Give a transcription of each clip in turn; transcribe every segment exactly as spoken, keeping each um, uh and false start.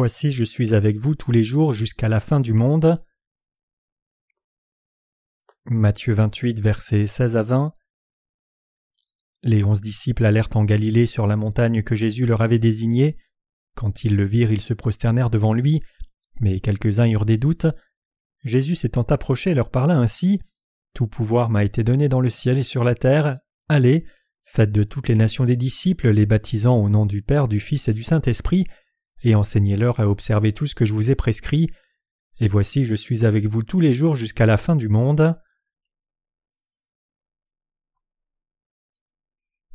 Voici, je suis avec vous tous les jours jusqu'à la fin du monde. Matthieu vingt-huit, versets seize à vingt. Les onze disciples allèrent en Galilée sur la montagne que Jésus leur avait désignée. Quand ils le virent, ils se prosternèrent devant lui, mais quelques-uns eurent des doutes. Jésus s'étant approché leur parla ainsi, « Tout pouvoir m'a été donné dans le ciel et sur la terre. Allez, faites de toutes les nations des disciples, les baptisant au nom du Père, du Fils et du Saint-Esprit, et enseignez-leur à observer tout ce que je vous ai prescrit. Et voici, je suis avec vous tous les jours jusqu'à la fin du monde. »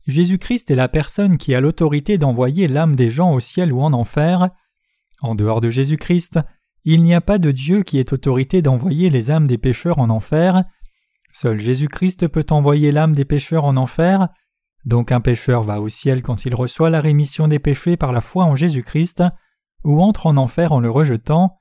Jésus-Christ est la personne qui a l'autorité d'envoyer l'âme des gens au ciel ou en enfer. En dehors de Jésus-Christ, il n'y a pas de Dieu qui ait autorité d'envoyer les âmes des pécheurs en enfer. Seul Jésus-Christ peut envoyer l'âme des pécheurs en enfer. Donc un pécheur va au ciel quand il reçoit la rémission des péchés par la foi en Jésus-Christ, ou entre en enfer en le rejetant.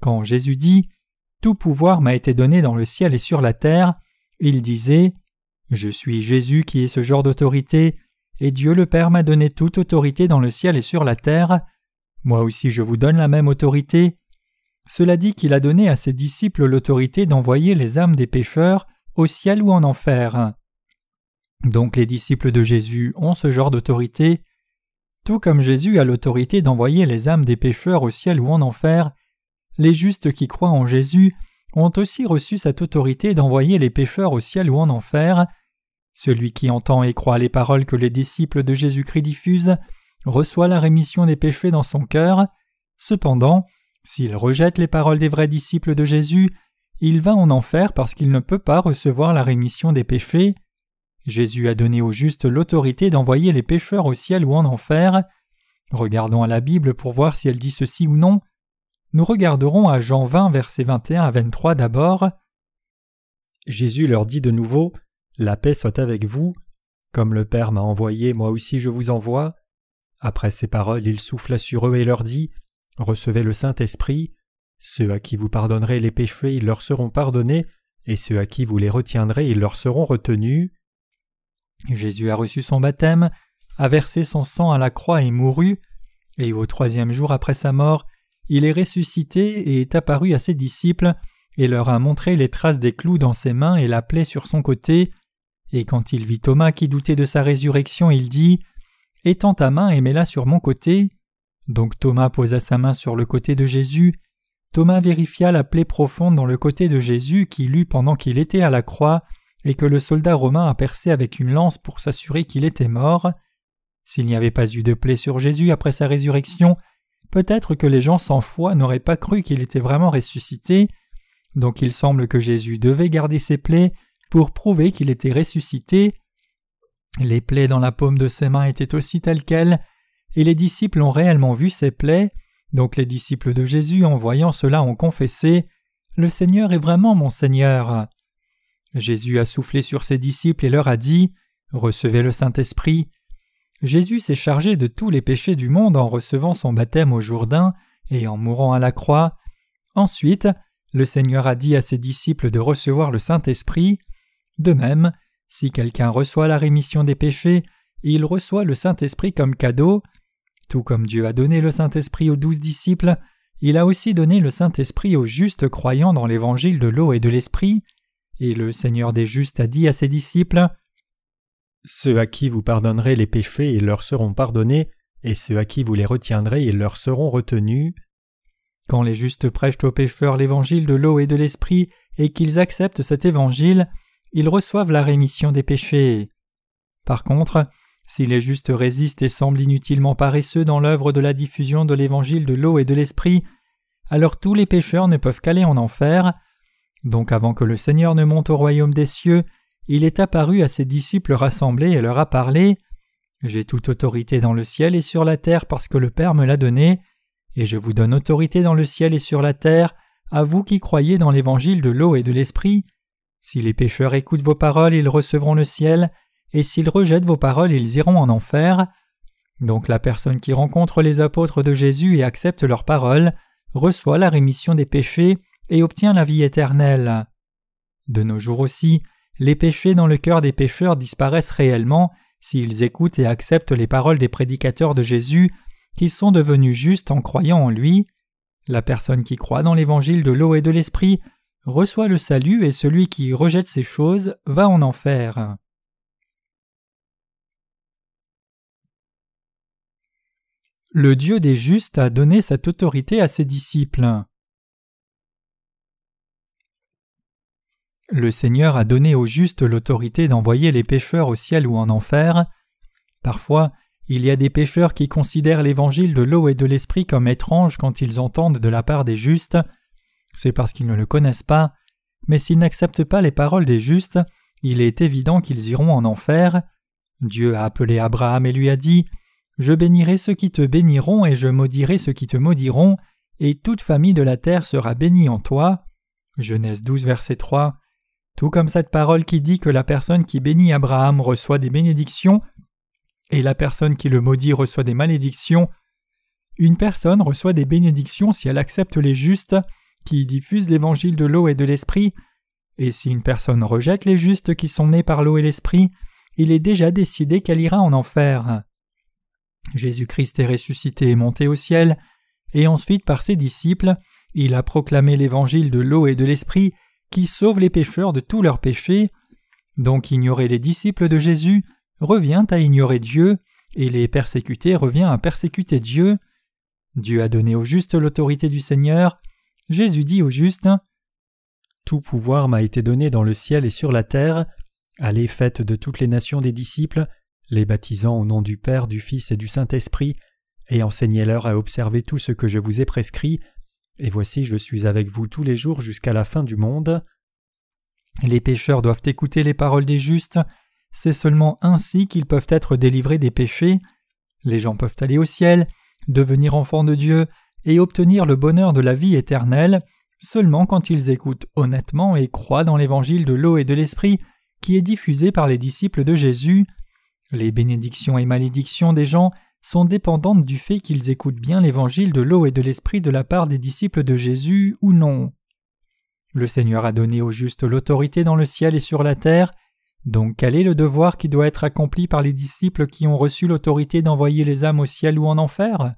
Quand Jésus dit « Tout pouvoir m'a été donné dans le ciel et sur la terre », il disait « Je suis Jésus qui est ce genre d'autorité, et Dieu le Père m'a donné toute autorité dans le ciel et sur la terre. Moi aussi je vous donne la même autorité. » Cela dit qu'il a donné à ses disciples l'autorité d'envoyer les âmes des pécheurs au ciel ou en enfer. Donc les disciples de Jésus ont ce genre d'autorité. Tout comme Jésus a l'autorité d'envoyer les âmes des pécheurs au ciel ou en enfer, les justes qui croient en Jésus ont aussi reçu cette autorité d'envoyer les pécheurs au ciel ou en enfer. Celui qui entend et croit les paroles que les disciples de Jésus-Christ diffusent reçoit la rémission des péchés dans son cœur. Cependant, s'il rejette les paroles des vrais disciples de Jésus, il va en enfer parce qu'il ne peut pas recevoir la rémission des péchés. Jésus a donné aux justes l'autorité d'envoyer les pécheurs au ciel ou en enfer. Regardons à la Bible pour voir si elle dit ceci ou non. Nous regarderons à Jean vingt, versets vingt et un à vingt-trois d'abord. Jésus leur dit de nouveau « La paix soit avec vous. Comme le Père m'a envoyé, moi aussi je vous envoie. » Après ces paroles, il souffla sur eux et leur dit « Recevez le Saint-Esprit. Ceux à qui vous pardonnerez les péchés, ils leur seront pardonnés, et ceux à qui vous les retiendrez, ils leur seront retenus. » Jésus a reçu son baptême, a versé son sang à la croix et mourut, et au troisième jour après sa mort, il est ressuscité et est apparu à ses disciples, et leur a montré les traces des clous dans ses mains et la plaie sur son côté. Et quand il vit Thomas qui doutait de sa résurrection, il dit « Étends ta main et mets-la sur mon côté. » Donc Thomas posa sa main sur le côté de Jésus. Thomas vérifia la plaie profonde dans le côté de Jésus qu'il eut pendant qu'il était à la croix, et que le soldat romain a percé avec une lance pour s'assurer qu'il était mort. S'il n'y avait pas eu de plaie sur Jésus après sa résurrection, peut-être que les gens sans foi n'auraient pas cru qu'il était vraiment ressuscité, donc il semble que Jésus devait garder ses plaies pour prouver qu'il était ressuscité. Les plaies dans la paume de ses mains étaient aussi telles quelles, et les disciples ont réellement vu ses plaies, donc les disciples de Jésus en voyant cela ont confessé « Le Seigneur est vraiment mon Seigneur ». Jésus a soufflé sur ses disciples et leur a dit « Recevez le Saint-Esprit ». Jésus s'est chargé de tous les péchés du monde en recevant son baptême au Jourdain et en mourant à la croix. Ensuite, le Seigneur a dit à ses disciples de recevoir le Saint-Esprit. De même, si quelqu'un reçoit la rémission des péchés, il reçoit le Saint-Esprit comme cadeau. Tout comme Dieu a donné le Saint-Esprit aux douze disciples, il a aussi donné le Saint-Esprit aux justes croyants dans l'évangile de l'eau et de l'Esprit. Et le Seigneur des justes a dit à ses disciples « Ceux à qui vous pardonnerez les péchés, ils leur seront pardonnés, et ceux à qui vous les retiendrez, ils leur seront retenus. » Quand les justes prêchent aux pécheurs l'évangile de l'eau et de l'esprit, et qu'ils acceptent cet évangile, ils reçoivent la rémission des péchés. Par contre, si les justes résistent et semblent inutilement paresseux dans l'œuvre de la diffusion de l'évangile de l'eau et de l'esprit, alors tous les pécheurs ne peuvent qu'aller en enfer. Donc avant que le Seigneur ne monte au royaume des cieux, il est apparu à ses disciples rassemblés et leur a parlé « J'ai toute autorité dans le ciel et sur la terre parce que le Père me l'a donnée, et je vous donne autorité dans le ciel et sur la terre, à vous qui croyez dans l'évangile de l'eau et de l'esprit. Si les pécheurs écoutent vos paroles, ils recevront le ciel, et s'ils rejettent vos paroles, ils iront en enfer. » Donc la personne qui rencontre les apôtres de Jésus et accepte leurs paroles, reçoit la rémission des péchés, et obtient la vie éternelle. De nos jours aussi, les péchés dans le cœur des pécheurs disparaissent réellement s'ils écoutent et acceptent les paroles des prédicateurs de Jésus qui sont devenus justes en croyant en lui. La personne qui croit dans l'évangile de l'eau et de l'esprit reçoit le salut et celui qui rejette ces choses va en enfer. Le Dieu des justes a donné cette autorité à ses disciples. Le Seigneur a donné aux justes l'autorité d'envoyer les pécheurs au ciel ou en enfer. Parfois, il y a des pécheurs qui considèrent l'évangile de l'eau et de l'esprit comme étrange quand ils entendent de la part des justes. C'est parce qu'ils ne le connaissent pas, mais s'ils n'acceptent pas les paroles des justes, il est évident qu'ils iront en enfer. Dieu a appelé Abraham et lui a dit « Je bénirai ceux qui te béniront et je maudirai ceux qui te maudiront, et toute famille de la terre sera bénie en toi. » Genèse douze, verset trois. Tout comme cette parole qui dit que la personne qui bénit Abraham reçoit des bénédictions et la personne qui le maudit reçoit des malédictions, une personne reçoit des bénédictions si elle accepte les justes qui diffusent l'évangile de l'eau et de l'esprit, et si une personne rejette les justes qui sont nés par l'eau et l'esprit, il est déjà décidé qu'elle ira en enfer. Jésus-Christ est ressuscité et monté au ciel, et ensuite par ses disciples, il a proclamé l'évangile de l'eau et de l'esprit qui sauve les pécheurs de tous leurs péchés. Donc ignorer les disciples de Jésus revient à ignorer Dieu, et les persécuter revient à persécuter Dieu. Dieu a donné aux justes l'autorité du Seigneur. Jésus dit aux justes « Tout pouvoir m'a été donné dans le ciel et sur la terre. Allez, faites de toutes les nations des disciples, les baptisant au nom du Père, du Fils et du Saint-Esprit, et enseignez-leur à observer tout ce que je vous ai prescrit. Et voici, je suis avec vous tous les jours jusqu'à la fin du monde. » Les pécheurs doivent écouter les paroles des justes. C'est seulement ainsi qu'ils peuvent être délivrés des péchés. Les gens peuvent aller au ciel, devenir enfants de Dieu et obtenir le bonheur de la vie éternelle, seulement quand ils écoutent honnêtement et croient dans l'évangile de l'eau et de l'esprit qui est diffusé par les disciples de Jésus. Les bénédictions et malédictions des gens sont dépendantes du fait qu'ils écoutent bien l'évangile de l'eau et de l'esprit de la part des disciples de Jésus ou non. Le Seigneur a donné aux justes l'autorité dans le ciel et sur la terre. Donc quel est le devoir qui doit être accompli par les disciples qui ont reçu l'autorité d'envoyer les âmes au ciel ou en enfer?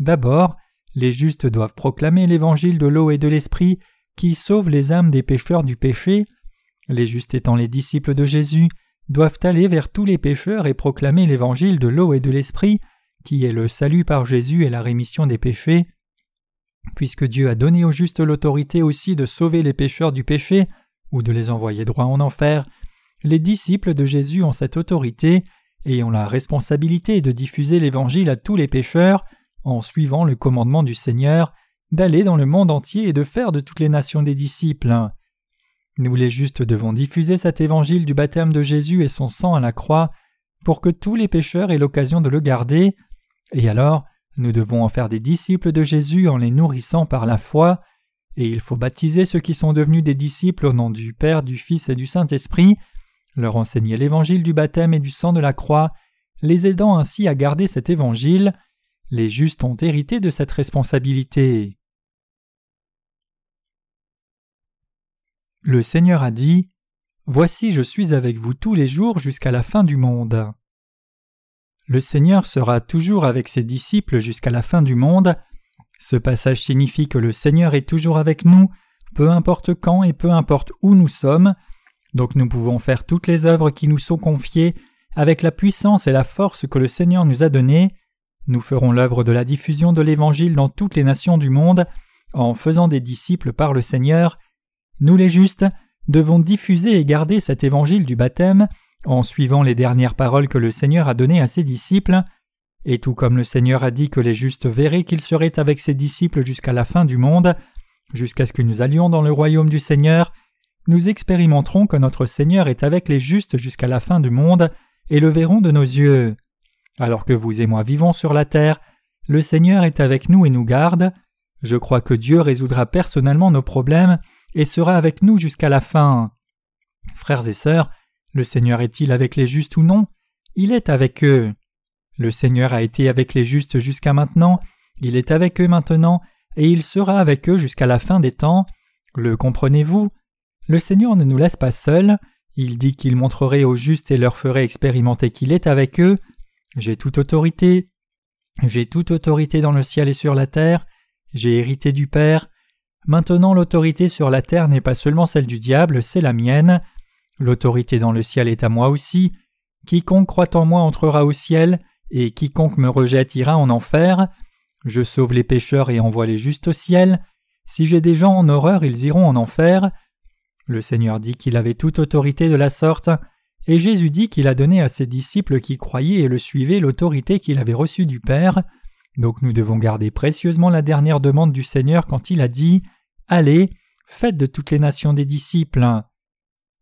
D'abord, les justes doivent proclamer l'évangile de l'eau et de l'esprit qui sauve les âmes des pécheurs du péché. Les justes étant les disciples de Jésus doivent aller vers tous les pécheurs et proclamer l'évangile de l'eau et de l'esprit qui est le salut par Jésus et la rémission des péchés. Puisque Dieu a donné aux justes l'autorité aussi de sauver les pécheurs du péché ou de les envoyer droit en enfer, les disciples de Jésus ont cette autorité et ont la responsabilité de diffuser l'évangile à tous les pécheurs en suivant le commandement du Seigneur d'aller dans le monde entier et de faire de toutes les nations des disciples. Nous les justes devons diffuser cet évangile du baptême de Jésus et son sang à la croix pour que tous les pécheurs aient l'occasion de le garder, et alors nous devons en faire des disciples de Jésus en les nourrissant par la foi, et il faut baptiser ceux qui sont devenus des disciples au nom du Père, du Fils et du Saint-Esprit, leur enseigner l'évangile du baptême et du sang de la croix, les aidant ainsi à garder cet évangile. Les justes ont hérité de cette responsabilité. Le Seigneur a dit « Voici, je suis avec vous tous les jours jusqu'à la fin du monde. » Le Seigneur sera toujours avec ses disciples jusqu'à la fin du monde. Ce passage signifie que le Seigneur est toujours avec nous, peu importe quand et peu importe où nous sommes. Donc nous pouvons faire toutes les œuvres qui nous sont confiées avec la puissance et la force que le Seigneur nous a données. Nous ferons l'œuvre de la diffusion de l'Évangile dans toutes les nations du monde en faisant des disciples par le Seigneur. Nous les justes devons diffuser et garder cet Évangile du baptême en suivant les dernières paroles que le Seigneur a données à ses disciples. Et tout comme le Seigneur a dit que les justes verraient qu'il serait avec ses disciples jusqu'à la fin du monde, jusqu'à ce que nous allions dans le royaume du Seigneur, nous expérimenterons que notre Seigneur est avec les justes jusqu'à la fin du monde et le verrons de nos yeux. Alors que vous et moi vivons sur la terre, le Seigneur est avec nous et nous garde. Je crois que Dieu résoudra personnellement nos problèmes et sera avec nous jusqu'à la fin. Frères et sœurs, le Seigneur est-il avec les justes ou non? Il est avec eux. Le Seigneur a été avec les justes jusqu'à maintenant, il est avec eux maintenant et il sera avec eux jusqu'à la fin des temps. Le comprenez-vous? Le Seigneur ne nous laisse pas seuls, il dit qu'il montrerait aux justes et leur ferait expérimenter qu'il est avec eux. J'ai toute autorité J'ai toute autorité dans le ciel et sur la terre, j'ai hérité du Père. Maintenant l'autorité sur la terre n'est pas seulement celle du diable, c'est la mienne. L'autorité dans le ciel est à moi aussi. Quiconque croit en moi entrera au ciel, et quiconque me rejette ira en enfer. Je sauve les pécheurs et envoie les justes au ciel. Si j'ai des gens en horreur, ils iront en enfer. » Le Seigneur dit qu'il avait toute autorité de la sorte, et Jésus dit qu'il a donné à ses disciples qui croyaient et le suivaient l'autorité qu'il avait reçue du Père. Donc nous devons garder précieusement la dernière demande du Seigneur quand il a dit « Allez, faites de toutes les nations des disciples. »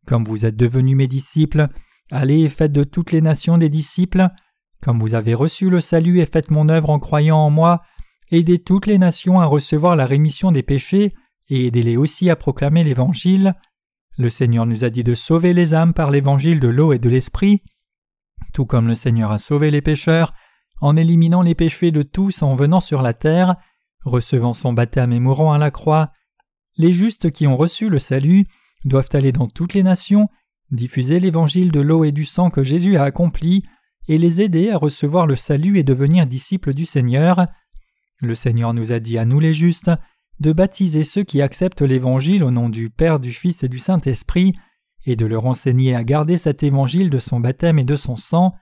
Comme vous êtes devenus mes disciples, allez et faites de toutes les nations des disciples. Comme vous avez reçu le salut et faites mon œuvre en croyant en moi, aidez toutes les nations à recevoir la rémission des péchés et aidez-les aussi à proclamer l'Évangile. Le Seigneur nous a dit de sauver les âmes par l'Évangile de l'eau et de l'Esprit, tout comme le Seigneur a sauvé les pécheurs, en éliminant les péchés de tous en venant sur la terre, recevant son baptême et mourant à la croix. Les justes qui ont reçu le salut doivent aller dans toutes les nations, diffuser l'Évangile de l'eau et du sang que Jésus a accompli, et les aider à recevoir le salut et devenir disciples du Seigneur. Le Seigneur nous a dit à nous les justes de baptiser ceux qui acceptent l'Évangile au nom du Père, du Fils et du Saint-Esprit, et de leur enseigner à garder cet Évangile de son baptême et de son sang.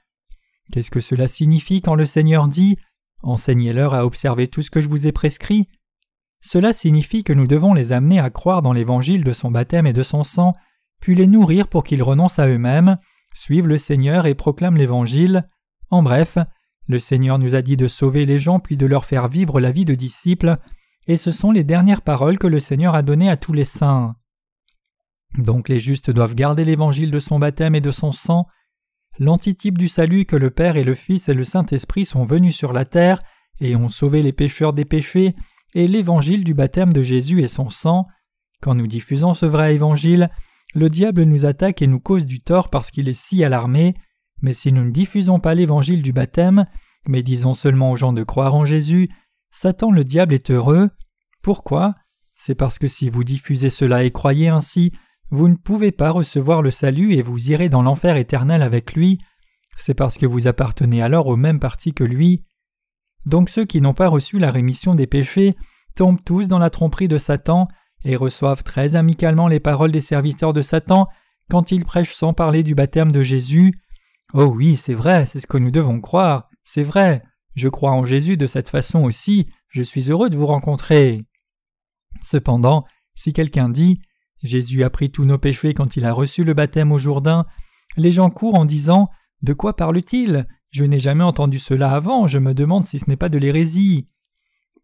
Qu'est-ce que cela signifie quand le Seigneur dit « Enseignez-leur à observer tout ce que je vous ai prescrit » ? Cela signifie que nous devons les amener à croire dans l'Évangile de son baptême et de son sang, puis les nourrir pour qu'ils renoncent à eux-mêmes, suivent le Seigneur et proclament l'Évangile. En bref, le Seigneur nous a dit de sauver les gens puis de leur faire vivre la vie de disciples, et ce sont les dernières paroles que le Seigneur a données à tous les saints. Donc les justes doivent garder l'Évangile de son baptême et de son sang, l'antitype du salut que le Père et le Fils et le Saint-Esprit sont venus sur la terre et ont sauvé les pécheurs des péchés, et l'Évangile du baptême de Jésus et son sang. Quand nous diffusons ce vrai Évangile, le diable nous attaque et nous cause du tort parce qu'il est si alarmé, mais si nous ne diffusons pas l'évangile du baptême, mais disons seulement aux gens de croire en Jésus, Satan le diable est heureux. Pourquoi ? C'est parce que si vous diffusez cela et croyez ainsi, vous ne pouvez pas recevoir le salut et vous irez dans l'enfer éternel avec lui, c'est parce que vous appartenez alors au même parti que lui. Donc ceux qui n'ont pas reçu la rémission des péchés tombent tous dans la tromperie de Satan, et reçoivent très amicalement les paroles des serviteurs de Satan quand ils prêchent sans parler du baptême de Jésus. Oh oui, c'est vrai, c'est ce que nous devons croire, c'est vrai, je crois en Jésus de cette façon aussi, je suis heureux de vous rencontrer. Cependant, si quelqu'un dit « Jésus a pris tous nos péchés quand il a reçu le baptême au Jourdain », les gens courent en disant « De quoi parle-t-il ? Je n'ai jamais entendu cela avant, je me demande si ce n'est pas de l'hérésie. »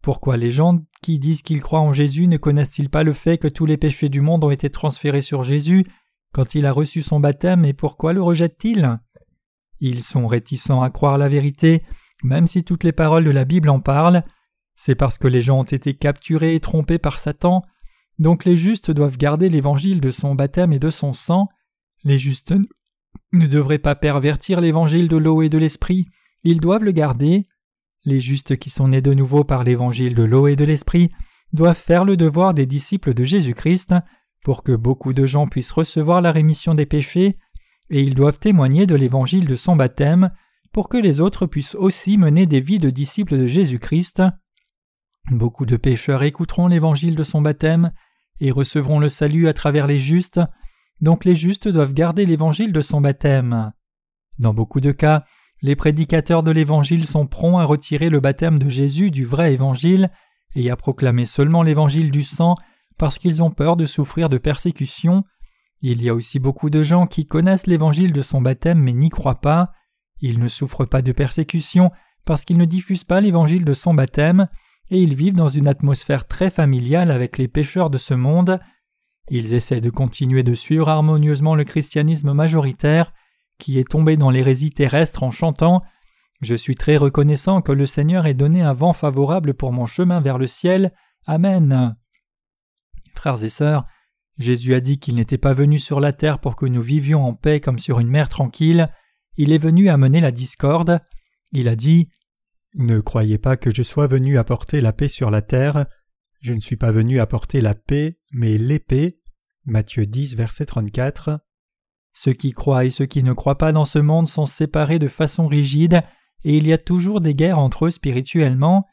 Pourquoi les gens qui disent qu'ils croient en Jésus ne connaissent-ils pas le fait que tous les péchés du monde ont été transférés sur Jésus quand il a reçu son baptême, et pourquoi le rejettent-ils ? Ils sont réticents à croire la vérité, même si toutes les paroles de la Bible en parlent. C'est parce que les gens ont été capturés et trompés par Satan. Donc les justes doivent garder l'évangile de son baptême et de son sang. Les justes ne devraient pas pervertir l'évangile de l'eau et de l'esprit. Ils doivent le garder. Les justes qui sont nés de nouveau par l'évangile de l'eau et de l'esprit doivent faire le devoir des disciples de Jésus-Christ pour que beaucoup de gens puissent recevoir la rémission des péchés, et ils doivent témoigner de l'évangile de son baptême pour que les autres puissent aussi mener des vies de disciples de Jésus-Christ. Beaucoup de pécheurs écouteront l'évangile de son baptême et recevront le salut à travers les justes, donc les justes doivent garder l'évangile de son baptême. Dans beaucoup de cas, les prédicateurs de l'Évangile sont prompts à retirer le baptême de Jésus du vrai Évangile et à proclamer seulement l'Évangile du sang parce qu'ils ont peur de souffrir de persécutions. Il y a aussi beaucoup de gens qui connaissent l'Évangile de son baptême mais n'y croient pas. Ils ne souffrent pas de persécutions parce qu'ils ne diffusent pas l'Évangile de son baptême et ils vivent dans une atmosphère très familiale avec les pécheurs de ce monde. Ils essaient de continuer de suivre harmonieusement le christianisme majoritaire qui est tombé dans l'hérésie terrestre en chantant « Je suis très reconnaissant que le Seigneur ait donné un vent favorable pour mon chemin vers le ciel. Amen. » Frères et sœurs, Jésus a dit qu'il n'était pas venu sur la terre pour que nous vivions en paix comme sur une mer tranquille. Il est venu amener la discorde. Il a dit « Ne croyez pas que je sois venu apporter la paix sur la terre. Je ne suis pas venu apporter la paix, mais l'épée. » Matthieu dix, verset trente-quatre. Ceux qui croient et ceux qui ne croient pas dans ce monde sont séparés de façon rigide et il y a toujours des guerres entre eux spirituellement.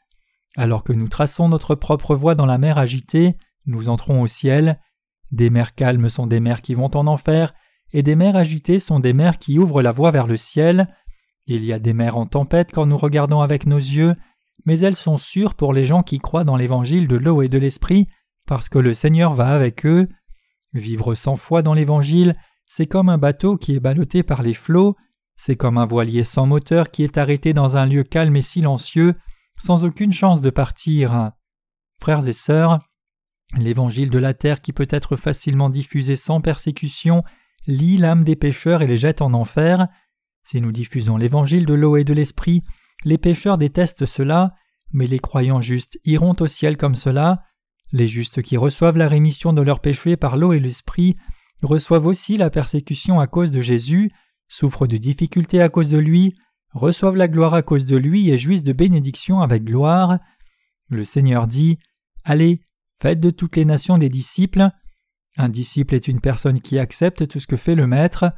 Alors que nous traçons notre propre voie dans la mer agitée, nous entrons au ciel. Des mers calmes sont des mers qui vont en enfer, et des mers agitées sont des mers qui ouvrent la voie vers le ciel. Il y a des mers en tempête quand nous regardons avec nos yeux, mais elles sont sûres pour les gens qui croient dans l'évangile de l'eau et de l'esprit, parce que le Seigneur va avec eux. Vivre sans foi dans l'évangile, c'est comme un bateau qui est ballotté par les flots, c'est comme un voilier sans moteur qui est arrêté dans un lieu calme et silencieux, sans aucune chance de partir. Frères et sœurs, l'évangile de la terre qui peut être facilement diffusé sans persécution lie l'âme des pécheurs et les jette en enfer. Si nous diffusons l'évangile de l'eau et de l'esprit, les pécheurs détestent cela, mais les croyants justes iront au ciel comme cela. Les justes qui reçoivent la rémission de leurs péchés par l'eau et l'esprit reçoivent aussi la persécution à cause de Jésus, souffrent de difficultés à cause de lui, reçoivent la gloire à cause de lui et jouissent de bénédictions avec gloire. Le Seigneur dit « Allez, faites de toutes les nations des disciples ». Un disciple est une personne qui accepte tout ce que fait le Maître.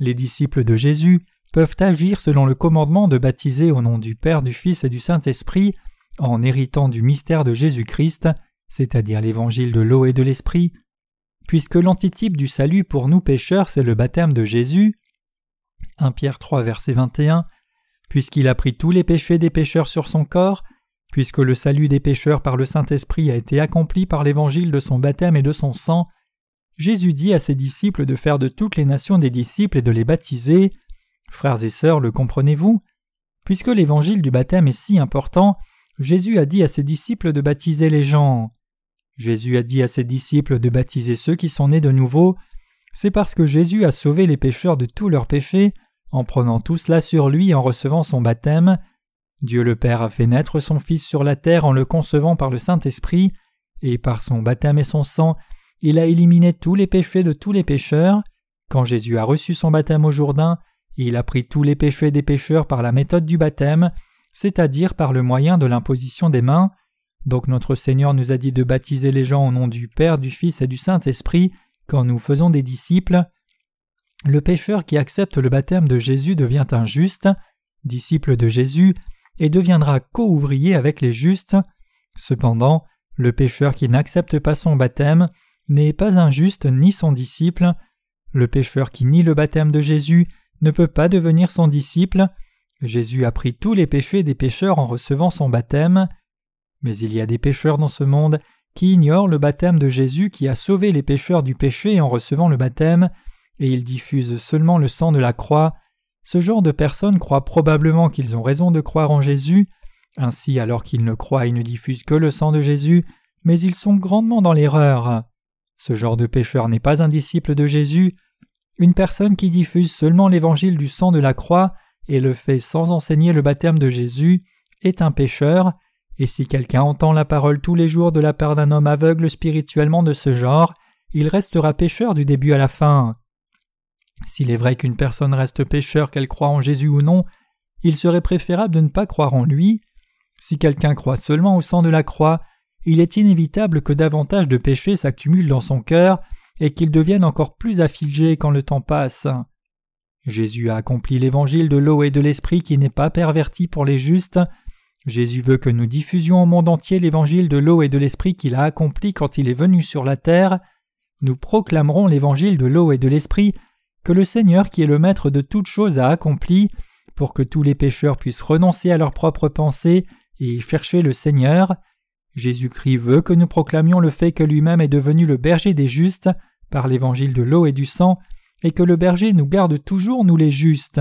Les disciples de Jésus peuvent agir selon le commandement de baptiser au nom du Père, du Fils et du Saint-Esprit en héritant du mystère de Jésus-Christ, c'est-à-dire l'évangile de l'eau et de l'esprit. Puisque l'antitype du salut pour nous pécheurs, c'est le baptême de Jésus, premier Pierre trois, verset vingt et un, puisqu'il a pris tous les péchés des pécheurs sur son corps, puisque le salut des pécheurs par le Saint-Esprit a été accompli par l'évangile de son baptême et de son sang, Jésus dit à ses disciples de faire de toutes les nations des disciples et de les baptiser. Frères et sœurs, le comprenez-vous? Puisque l'évangile du baptême est si important, Jésus a dit à ses disciples de baptiser les gens. Jésus a dit à ses disciples de baptiser ceux qui sont nés de nouveau. C'est parce que Jésus a sauvé les pécheurs de tous leurs péchés, en prenant tout cela sur lui et en recevant son baptême. Dieu le Père a fait naître son Fils sur la terre en le concevant par le Saint-Esprit, et par son baptême et son sang, il a éliminé tous les péchés de tous les pécheurs. Quand Jésus a reçu son baptême au Jourdain, il a pris tous les péchés des pécheurs par la méthode du baptême, c'est-à-dire par le moyen de l'imposition des mains. Donc notre Seigneur nous a dit de baptiser les gens au nom du Père, du Fils et du Saint-Esprit quand nous faisons des disciples. Le pécheur qui accepte le baptême de Jésus devient un juste, disciple de Jésus, et deviendra co-ouvrier avec les justes. Cependant, le pécheur qui n'accepte pas son baptême n'est pas un juste ni son disciple. Le pécheur qui nie le baptême de Jésus ne peut pas devenir son disciple. Jésus a pris tous les péchés des pécheurs en recevant son baptême. Mais il y a des pécheurs dans ce monde qui ignorent le baptême de Jésus qui a sauvé les pécheurs du péché en recevant le baptême, et ils diffusent seulement le sang de la croix. Ce genre de personnes croient probablement qu'ils ont raison de croire en Jésus. Ainsi, alors qu'ils ne croient, ils ne diffusent que le sang de Jésus, mais ils sont grandement dans l'erreur. Ce genre de pécheur n'est pas un disciple de Jésus. Une personne qui diffuse seulement l'évangile du sang de la croix et le fait sans enseigner le baptême de Jésus est un pécheur, et si quelqu'un entend la parole tous les jours de la part d'un homme aveugle spirituellement de ce genre, il restera pécheur du début à la fin. S'il est vrai qu'une personne reste pécheur qu'elle croit en Jésus ou non, il serait préférable de ne pas croire en lui. Si quelqu'un croit seulement au sang de la croix, il est inévitable que davantage de péchés s'accumulent dans son cœur et qu'ils deviennent encore plus affligés quand le temps passe. Jésus a accompli l'évangile de l'eau et de l'esprit qui n'est pas perverti pour les justes. Jésus veut que nous diffusions au monde entier l'évangile de l'eau et de l'esprit qu'il a accompli quand il est venu sur la terre. Nous proclamerons l'évangile de l'eau et de l'esprit que le Seigneur qui est le maître de toutes choses a accompli pour que tous les pécheurs puissent renoncer à leurs propres pensées et chercher le Seigneur. Jésus-Christ veut que nous proclamions le fait que lui-même est devenu le berger des justes par l'évangile de l'eau et du sang, et que le berger nous garde toujours, nous les justes.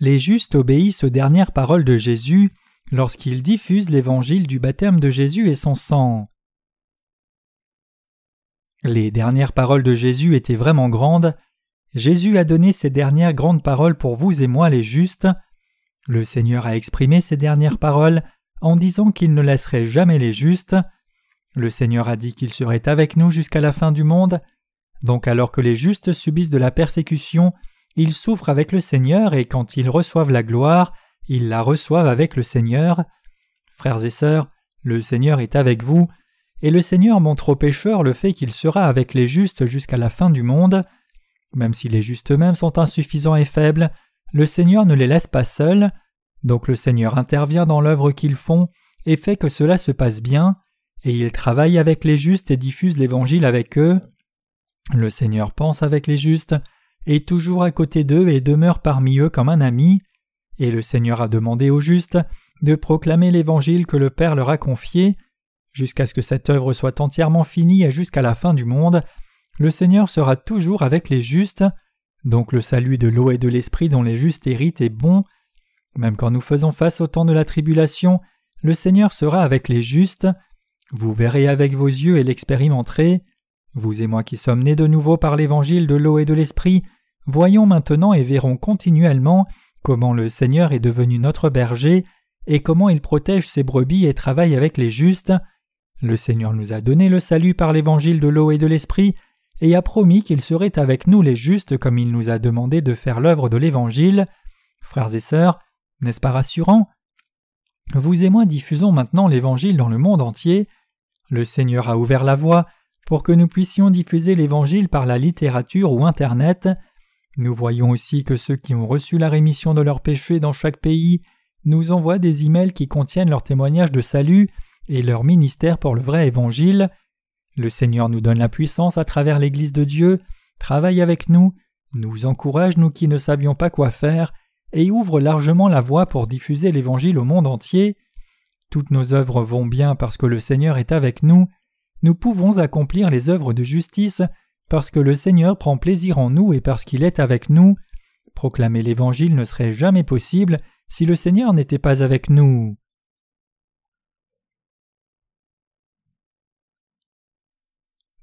Les justes obéissent aux dernières paroles de Jésus lorsqu'ils diffusent l'évangile du baptême de Jésus et son sang. Les dernières paroles de Jésus étaient vraiment grandes. Jésus a donné ces dernières grandes paroles pour vous et moi les justes. Le Seigneur a exprimé ces dernières paroles en disant qu'il ne laisserait jamais les justes. Le Seigneur a dit qu'il serait avec nous jusqu'à la fin du monde. Donc alors que les justes subissent de la persécution, ils souffrent avec le Seigneur et quand ils reçoivent la gloire, ils la reçoivent avec le Seigneur. Frères et sœurs, le Seigneur est avec vous, et le Seigneur montre aux pécheurs le fait qu'il sera avec les justes jusqu'à la fin du monde. Même si les justes eux-mêmes sont insuffisants et faibles, le Seigneur ne les laisse pas seuls, donc le Seigneur intervient dans l'œuvre qu'ils font et fait que cela se passe bien, et il travaille avec les justes et diffuse l'Évangile avec eux. Le Seigneur pense avec les justes, est toujours à côté d'eux et demeure parmi eux comme un ami, et le Seigneur a demandé aux justes de proclamer l'Évangile que le Père leur a confié, jusqu'à ce que cette œuvre soit entièrement finie et jusqu'à la fin du monde. Le Seigneur sera toujours avec les justes, donc le salut de l'eau et de l'esprit dont les justes héritent est bon. Même quand nous faisons face au temps de la tribulation, le Seigneur sera avec les justes. Vous verrez avec vos yeux et l'expérimenterez. Vous et moi qui sommes nés de nouveau par l'évangile de l'eau et de l'esprit, voyons maintenant et verrons continuellement comment le Seigneur est devenu notre berger et comment il protège ses brebis et travaille avec les justes. Le Seigneur nous a donné le salut par l'évangile de l'eau et de l'esprit, et a promis qu'il serait avec nous les justes comme il nous a demandé de faire l'œuvre de l'Évangile. Frères et sœurs, n'est-ce pas rassurant? Vous et moi diffusons maintenant l'Évangile dans le monde entier. Le Seigneur a ouvert la voie pour que nous puissions diffuser l'Évangile par la littérature ou Internet. Nous voyons aussi que ceux qui ont reçu la rémission de leurs péchés dans chaque pays nous envoient des emails qui contiennent leurs témoignages de salut et leur ministère pour le vrai Évangile. Le Seigneur nous donne la puissance à travers l'Église de Dieu, travaille avec nous, nous encourage nous qui ne savions pas quoi faire, et ouvre largement la voie pour diffuser l'Évangile au monde entier. Toutes nos œuvres vont bien parce que le Seigneur est avec nous. Nous pouvons accomplir les œuvres de justice parce que le Seigneur prend plaisir en nous et parce qu'il est avec nous. Proclamer l'Évangile ne serait jamais possible si le Seigneur n'était pas avec nous.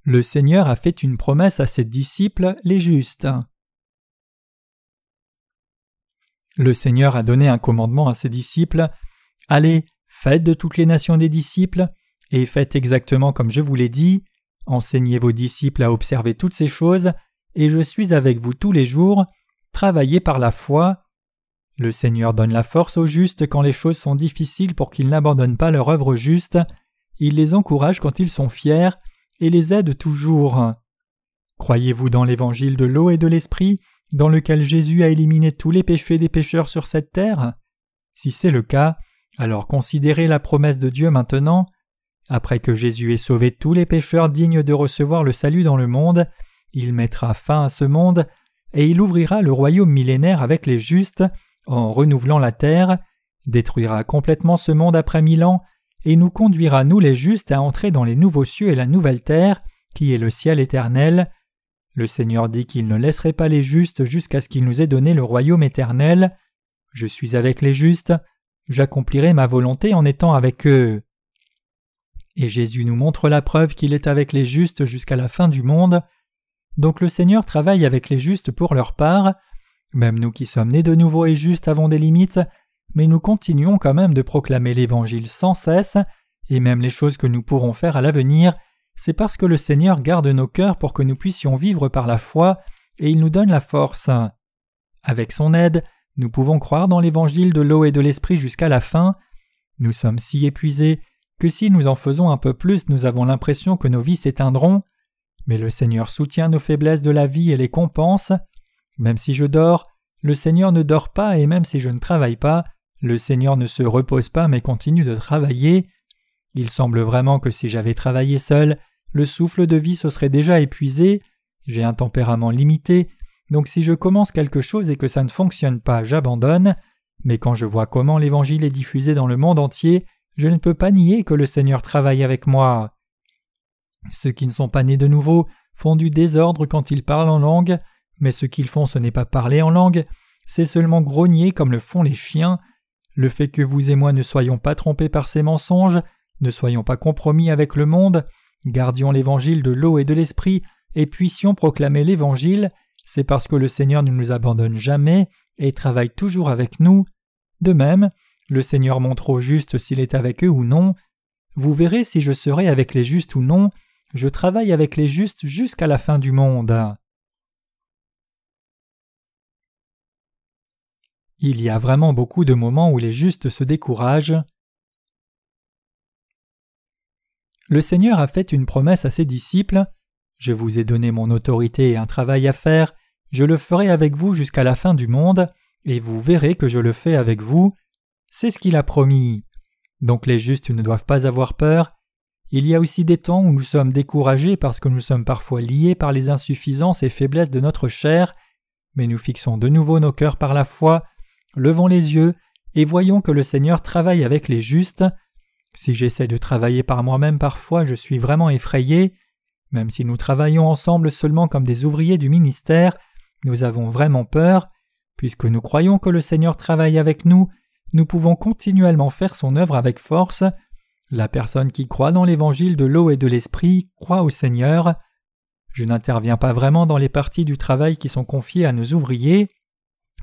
Le Seigneur a fait une promesse à ses disciples, les justes. Le Seigneur a donné un commandement à ses disciples. « Allez, faites de toutes les nations des disciples, et faites exactement comme je vous l'ai dit. Enseignez vos disciples à observer toutes ces choses, et je suis avec vous tous les jours. Travaillez par la foi. » Le Seigneur donne la force aux justes quand les choses sont difficiles pour qu'ils n'abandonnent pas leur œuvre juste. Il les encourage quand ils sont fiers et les aide toujours. Croyez-vous dans l'évangile de l'eau et de l'esprit, dans lequel Jésus a éliminé tous les péchés des pécheurs sur cette terre? Si c'est le cas, alors considérez la promesse de Dieu maintenant. Après que Jésus ait sauvé tous les pécheurs dignes de recevoir le salut dans le monde, il mettra fin à ce monde, et il ouvrira le royaume millénaire avec les justes, en renouvelant la terre, détruira complètement ce monde après mille ans, et nous conduira, nous les justes, à entrer dans les nouveaux cieux et la nouvelle terre, qui est le ciel éternel. Le Seigneur dit qu'il ne laisserait pas les justes jusqu'à ce qu'il nous ait donné le royaume éternel. Je suis avec les justes, j'accomplirai ma volonté en étant avec eux. Et Jésus nous montre la preuve qu'il est avec les justes jusqu'à la fin du monde. Donc le Seigneur travaille avec les justes pour leur part. Même nous qui sommes nés de nouveau et justes avons des limites, mais nous continuons quand même de proclamer l'Évangile sans cesse, et même les choses que nous pourrons faire à l'avenir, c'est parce que le Seigneur garde nos cœurs pour que nous puissions vivre par la foi, et il nous donne la force. Avec son aide, nous pouvons croire dans l'Évangile de l'eau et de l'Esprit jusqu'à la fin. Nous sommes si épuisés que si nous en faisons un peu plus, nous avons l'impression que nos vies s'éteindront, mais le Seigneur soutient nos faiblesses de la vie et les compense. Même si je dors, le Seigneur ne dort pas, et même si je ne travaille pas, le Seigneur ne se repose pas mais continue de travailler. Il semble vraiment que si j'avais travaillé seul, le souffle de vie se serait déjà épuisé. J'ai un tempérament limité, donc si je commence quelque chose et que ça ne fonctionne pas, j'abandonne. Mais quand je vois comment l'Évangile est diffusé dans le monde entier, je ne peux pas nier que le Seigneur travaille avec moi. Ceux qui ne sont pas nés de nouveau font du désordre quand ils parlent en langue, mais ce qu'ils font ce n'est pas parler en langue, c'est seulement grogner comme le font les chiens. Le fait que vous et moi ne soyons pas trompés par ces mensonges, ne soyons pas compromis avec le monde, gardions l'évangile de l'eau et de l'esprit et puissions proclamer l'évangile, c'est parce que le Seigneur ne nous abandonne jamais et travaille toujours avec nous. De même, le Seigneur montre aux justes s'il est avec eux ou non. Vous verrez si je serai avec les justes ou non, je travaille avec les justes jusqu'à la fin du monde. Il y a vraiment beaucoup de moments où les justes se découragent. Le Seigneur a fait une promesse à ses disciples. « Je vous ai donné mon autorité et un travail à faire, Je le ferai avec vous jusqu'à la fin du monde, et vous verrez que je le fais avec vous. C'est ce qu'il a promis. Donc les justes ne doivent pas avoir peur. Il y a aussi des temps où nous sommes découragés parce que nous sommes parfois liés par les insuffisances et faiblesses de notre chair, mais nous fixons de nouveau nos cœurs par la foi, levons les yeux et voyons que le Seigneur travaille avec les justes. Si j'essaie de travailler par moi-même parfois, je suis vraiment effrayé. Même si nous travaillons ensemble seulement comme des ouvriers du ministère, nous avons vraiment peur. Puisque nous croyons que le Seigneur travaille avec nous, nous pouvons continuellement faire son œuvre avec force. La personne qui croit dans l'évangile de l'eau et de l'esprit croit au Seigneur. Je n'interviens pas vraiment dans les parties du travail qui sont confiées à nos ouvriers.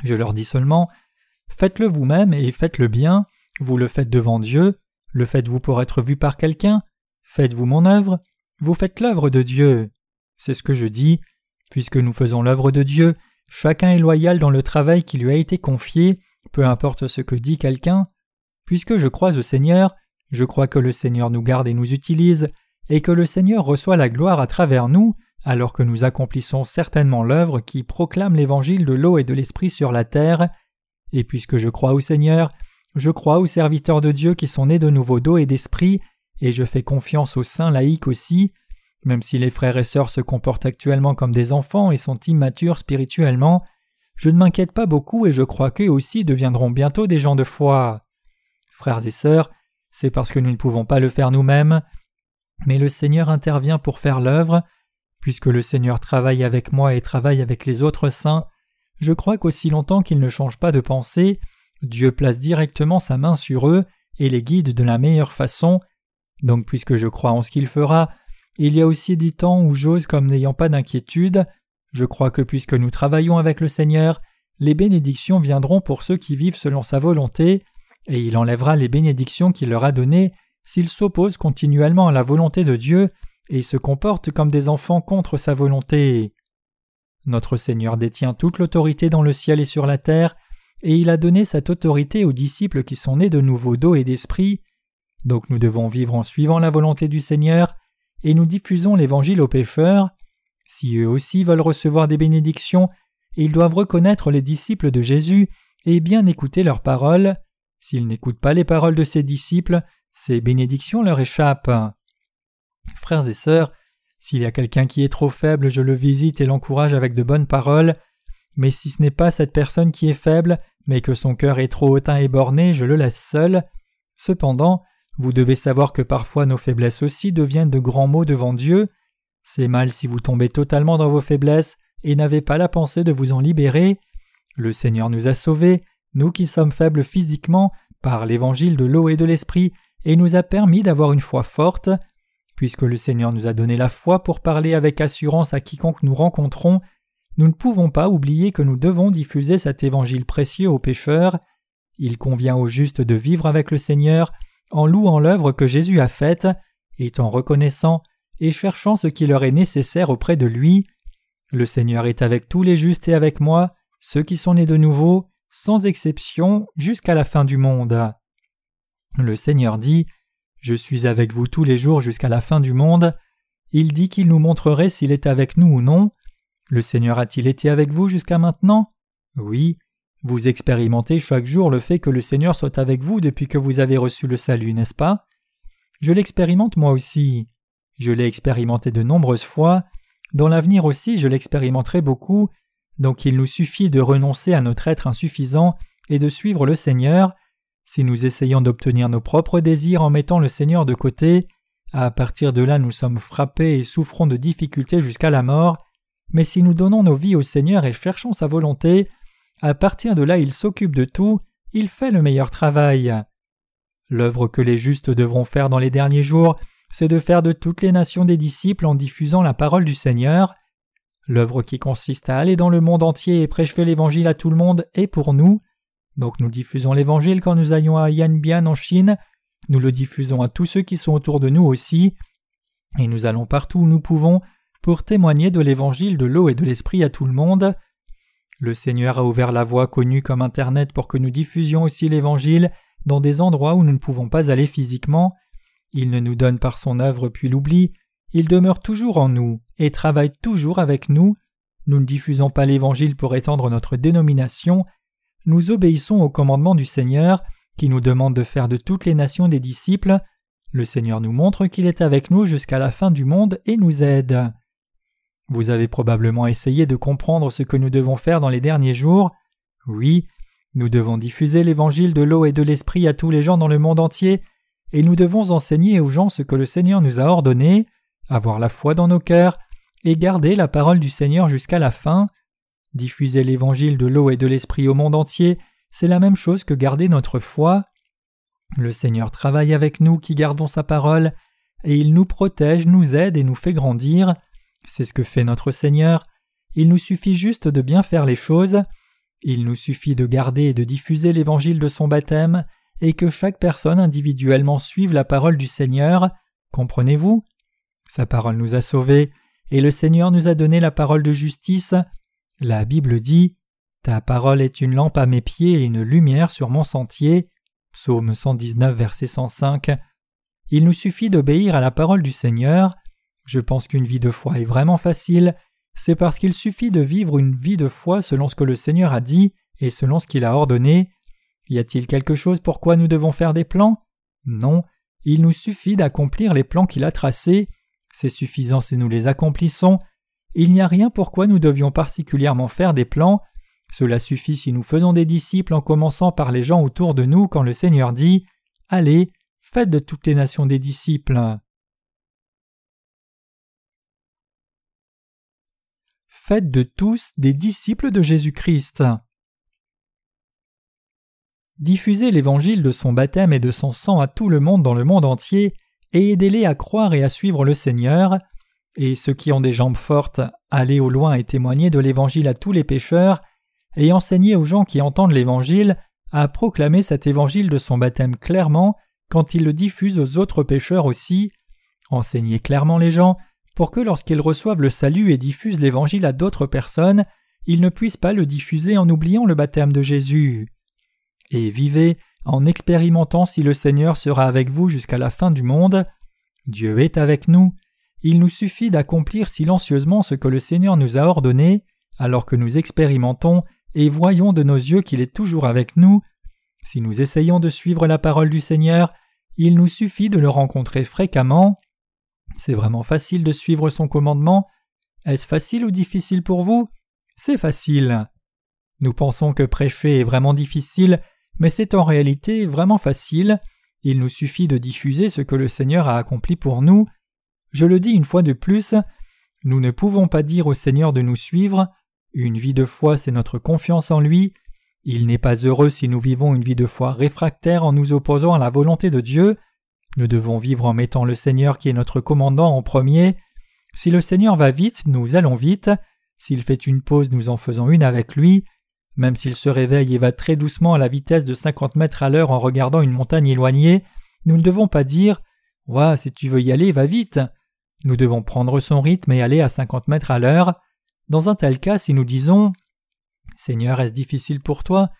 Je leur dis seulement « Faites-le vous-même et faites-le bien. Vous le faites devant Dieu. Le faites-vous pour être vu par quelqu'un. Faites-vous mon œuvre. Vous faites l'œuvre de Dieu. » C'est ce que je dis. Puisque nous faisons l'œuvre de Dieu, chacun est loyal dans le travail qui lui a été confié, peu importe ce que dit quelqu'un. Puisque je crois au Seigneur, je crois que le Seigneur nous garde et nous utilise, et que le Seigneur reçoit la gloire à travers nous, alors que nous accomplissons certainement l'œuvre qui proclame l'évangile de l'eau et de l'esprit sur la terre. Et puisque je crois au Seigneur, je crois aux serviteurs de Dieu qui sont nés de nouveau d'eau et d'esprit, et je fais confiance aux saints laïcs aussi. Même si les frères et sœurs se comportent actuellement comme des enfants et sont immatures spirituellement, je ne m'inquiète pas beaucoup et je crois qu'eux aussi deviendront bientôt des gens de foi. Frères et sœurs, c'est parce que nous ne pouvons pas le faire nous-mêmes, mais le Seigneur intervient pour faire l'œuvre. Puisque le Seigneur travaille avec moi et travaille avec les autres saints, je crois qu'aussi longtemps qu'ils ne changent pas de pensée, Dieu place directement sa main sur eux et les guide de la meilleure façon. Donc puisque je crois en ce qu'il fera, il y a aussi des temps où j'ose comme n'ayant pas d'inquiétude. Je crois que puisque nous travaillons avec le Seigneur, les bénédictions viendront pour ceux qui vivent selon sa volonté, et il enlèvera les bénédictions qu'il leur a données s'ils s'opposent continuellement à la volonté de Dieu et se comportent comme des enfants contre sa volonté. Notre Seigneur détient toute l'autorité dans le ciel et sur la terre, et il a donné cette autorité aux disciples qui sont nés de nouveau d'eau et d'esprit. Donc nous devons vivre en suivant la volonté du Seigneur, et nous diffusons l'Évangile aux pécheurs. Si eux aussi veulent recevoir des bénédictions, ils doivent reconnaître les disciples de Jésus et bien écouter leurs paroles. S'ils n'écoutent pas les paroles de ses disciples, ces bénédictions leur échappent. Frères et sœurs, s'il y a quelqu'un qui est trop faible, je le visite et l'encourage avec de bonnes paroles, mais si ce n'est pas cette personne qui est faible, mais que son cœur est trop hautain et borné, je le laisse seul. Cependant, vous devez savoir que parfois nos faiblesses aussi deviennent de grands maux devant Dieu. C'est mal si vous tombez totalement dans vos faiblesses et n'avez pas la pensée de vous en libérer. Le Seigneur nous a sauvés, nous qui sommes faibles physiquement, par l'évangile de l'eau et de l'esprit, et nous a permis d'avoir une foi forte. Puisque le Seigneur nous a donné la foi pour parler avec assurance à quiconque nous rencontrons, nous ne pouvons pas oublier que nous devons diffuser cet évangile précieux aux pécheurs. Il convient aux justes de vivre avec le Seigneur, en louant l'œuvre que Jésus a faite, étant reconnaissant et cherchant ce qui leur est nécessaire auprès de lui. Le Seigneur est avec tous les justes et avec moi, ceux qui sont nés de nouveau, sans exception, jusqu'à la fin du monde. Le Seigneur dit « Je suis avec vous tous les jours jusqu'à la fin du monde ». Il dit qu'il nous montrerait s'il est avec nous ou non. Le Seigneur a-t-il été avec vous jusqu'à maintenant? Oui. Vous expérimentez chaque jour le fait que le Seigneur soit avec vous depuis que vous avez reçu le salut, n'est-ce pas? Je l'expérimente moi aussi. Je l'ai expérimenté de nombreuses fois. Dans l'avenir aussi, je l'expérimenterai beaucoup. Donc il nous suffit de renoncer à notre être insuffisant et de suivre le Seigneur. Si nous essayons d'obtenir nos propres désirs en mettant le Seigneur de côté, à partir de là nous sommes frappés et souffrons de difficultés jusqu'à la mort. Mais si nous donnons nos vies au Seigneur et cherchons sa volonté, à partir de là, il s'occupe de tout, il fait le meilleur travail. L'œuvre que les justes devront faire dans les derniers jours, c'est de faire de toutes les nations des disciples en diffusant la parole du Seigneur. L'œuvre qui consiste à aller dans le monde entier et prêcher l'Évangile à tout le monde est pour nous. Donc nous diffusons l'Évangile quand nous allons à Yanbian en Chine, nous le diffusons à tous ceux qui sont autour de nous aussi, et nous allons partout où nous pouvons pour témoigner de l'Évangile de l'eau et de l'esprit à tout le monde. Le Seigneur a ouvert la voie connue comme Internet pour que nous diffusions aussi l'Évangile dans des endroits où nous ne pouvons pas aller physiquement. Il ne nous donne par son œuvre puis l'oubli, il demeure toujours en nous et travaille toujours avec nous. Nous ne diffusons pas l'Évangile pour étendre notre dénomination, nous obéissons au commandement du Seigneur qui nous demande de faire de toutes les nations des disciples. Le Seigneur nous montre qu'il est avec nous jusqu'à la fin du monde et nous aide. Vous avez probablement essayé de comprendre ce que nous devons faire dans les derniers jours. Oui, nous devons diffuser l'Évangile de l'eau et de l'Esprit à tous les gens dans le monde entier, et nous devons enseigner aux gens ce que le Seigneur nous a ordonné, avoir la foi dans nos cœurs, et garder la parole du Seigneur jusqu'à la fin. Diffuser l'Évangile de l'eau et de l'Esprit au monde entier, c'est la même chose que garder notre foi. Le Seigneur travaille avec nous qui gardons sa parole, et il nous protège, nous aide et nous fait grandir. C'est ce que fait notre Seigneur. Il nous suffit juste de bien faire les choses. Il nous suffit de garder et de diffuser l'Évangile de son baptême, et que chaque personne individuellement suive la parole du Seigneur. Comprenez-vous? Sa parole nous a sauvés, et le Seigneur nous a donné la parole de justice. La Bible dit « Ta parole est une lampe à mes pieds et une lumière sur mon sentier » Psaume cent dix-neuf, verset cent cinq. Il nous suffit d'obéir à la parole du Seigneur. Je pense qu'une vie de foi est vraiment facile, c'est parce qu'il suffit de vivre une vie de foi selon ce que le Seigneur a dit et selon ce qu'il a ordonné. Y a-t-il quelque chose pourquoi nous devons faire des plans? Non, il nous suffit d'accomplir les plans qu'il a tracés. C'est suffisant si nous les accomplissons. Il n'y a rien pourquoi nous devions particulièrement faire des plans. Cela suffit si nous faisons des disciples en commençant par les gens autour de nous quand le Seigneur dit « Allez, faites de toutes les nations des disciples ». Faites de tous des disciples de Jésus-Christ. Diffusez l'Évangile de son baptême et de son sang à tout le monde dans le monde entier et aidez-les à croire et à suivre le Seigneur. Et ceux qui ont des jambes fortes, allez au loin et témoignez de l'Évangile à tous les pécheurs et enseignez aux gens qui entendent l'Évangile à proclamer cet Évangile de son baptême clairement quand ils le diffusent aux autres pécheurs aussi. Enseignez clairement les gens pour que lorsqu'ils reçoivent le salut et diffusent l'Évangile à d'autres personnes, ils ne puissent pas le diffuser en oubliant le baptême de Jésus. Et vivez en expérimentant si le Seigneur sera avec vous jusqu'à la fin du monde. Dieu est avec nous. Il nous suffit d'accomplir silencieusement ce que le Seigneur nous a ordonné, alors que nous expérimentons et voyons de nos yeux qu'il est toujours avec nous. Si nous essayons de suivre la parole du Seigneur, il nous suffit de le rencontrer fréquemment. C'est vraiment facile de suivre son commandement. Est-ce facile ou difficile pour vous? C'est facile. Nous pensons que prêcher est vraiment difficile, mais c'est en réalité vraiment facile. Il nous suffit de diffuser ce que le Seigneur a accompli pour nous. Je le dis une fois de plus, nous ne pouvons pas dire au Seigneur de nous suivre. Une vie de foi, c'est notre confiance en lui. Il n'est pas heureux si nous vivons une vie de foi réfractaire en nous opposant à la volonté de Dieu. Nous devons vivre en mettant le Seigneur qui est notre commandant en premier. Si le Seigneur va vite, nous allons vite. S'il fait une pause, nous en faisons une avec lui. Même s'il se réveille et va très doucement à la vitesse de cinquante mètres à l'heure en regardant une montagne éloignée, nous ne devons pas dire « Ouah, si tu veux y aller, va vite !» Nous devons prendre son rythme et aller à cinquante mètres à l'heure. Dans un tel cas, si nous disons « Seigneur, est-ce difficile pour toi?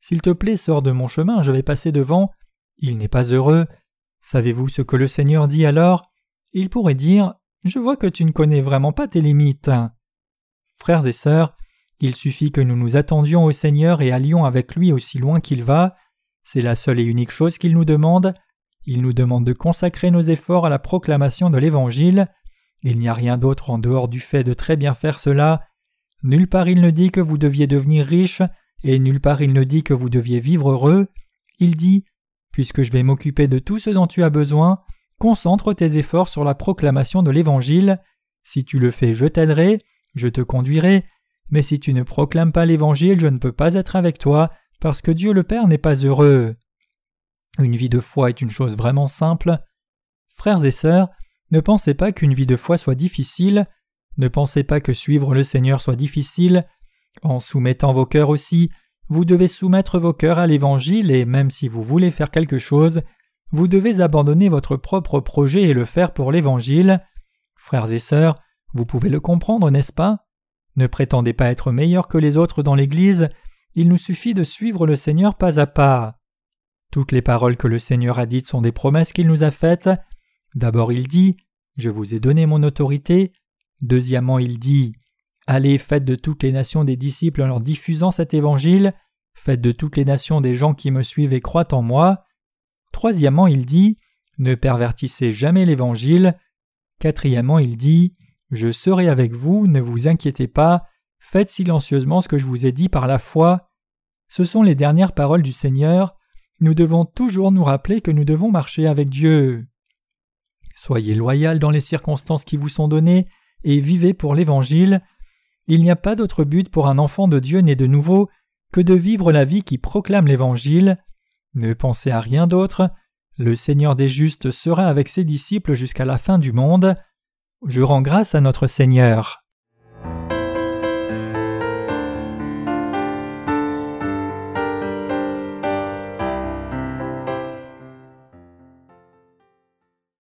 S'il te plaît, sors de mon chemin, je vais passer devant. » Il n'est pas heureux. Savez-vous ce que le Seigneur dit alors? Il pourrait dire « Je vois que tu ne connais vraiment pas tes limites. » Frères et sœurs, il suffit que nous nous attendions au Seigneur et allions avec lui aussi loin qu'il va. C'est la seule et unique chose qu'il nous demande. Il nous demande de consacrer nos efforts à la proclamation de l'Évangile. Il n'y a rien d'autre en dehors du fait de très bien faire cela. Nulle part il ne dit que vous deviez devenir riche, et nulle part il ne dit que vous deviez vivre heureux. Il dit « Puisque je vais m'occuper de tout ce dont tu as besoin, concentre tes efforts sur la proclamation de l'Évangile. Si tu le fais, je t'aiderai, je te conduirai, mais si tu ne proclames pas l'Évangile, je ne peux pas être avec toi, parce que Dieu le Père n'est pas heureux. » Une vie de foi est une chose vraiment simple. Frères et sœurs, ne pensez pas qu'une vie de foi soit difficile, ne pensez pas que suivre le Seigneur soit difficile. En soumettant vos cœurs aussi, vous devez soumettre vos cœurs à l'Évangile et même si vous voulez faire quelque chose, vous devez abandonner votre propre projet et le faire pour l'Évangile. Frères et sœurs, vous pouvez le comprendre, n'est-ce pas? Ne prétendez pas être meilleurs que les autres dans l'Église, il nous suffit de suivre le Seigneur pas à pas. Toutes les paroles que le Seigneur a dites sont des promesses qu'il nous a faites. D'abord il dit « Je vous ai donné mon autorité ». Deuxièmement il dit « Allez, faites de toutes les nations des disciples en leur diffusant cet évangile, faites de toutes les nations des gens qui me suivent et croient en moi. Troisièmement, il dit, ne pervertissez jamais l'évangile. Quatrièmement, il dit, je serai avec vous, ne vous inquiétez pas, faites silencieusement ce que je vous ai dit par la foi. Ce sont les dernières paroles du Seigneur. Nous devons toujours nous rappeler que nous devons marcher avec Dieu. Soyez loyal dans les circonstances qui vous sont données et vivez pour l'Évangile. Il n'y a pas d'autre but pour un enfant de Dieu né de nouveau que de vivre la vie qui proclame l'Évangile. Ne pensez à rien d'autre. Le Seigneur des justes sera avec ses disciples jusqu'à la fin du monde. Je rends grâce à notre Seigneur.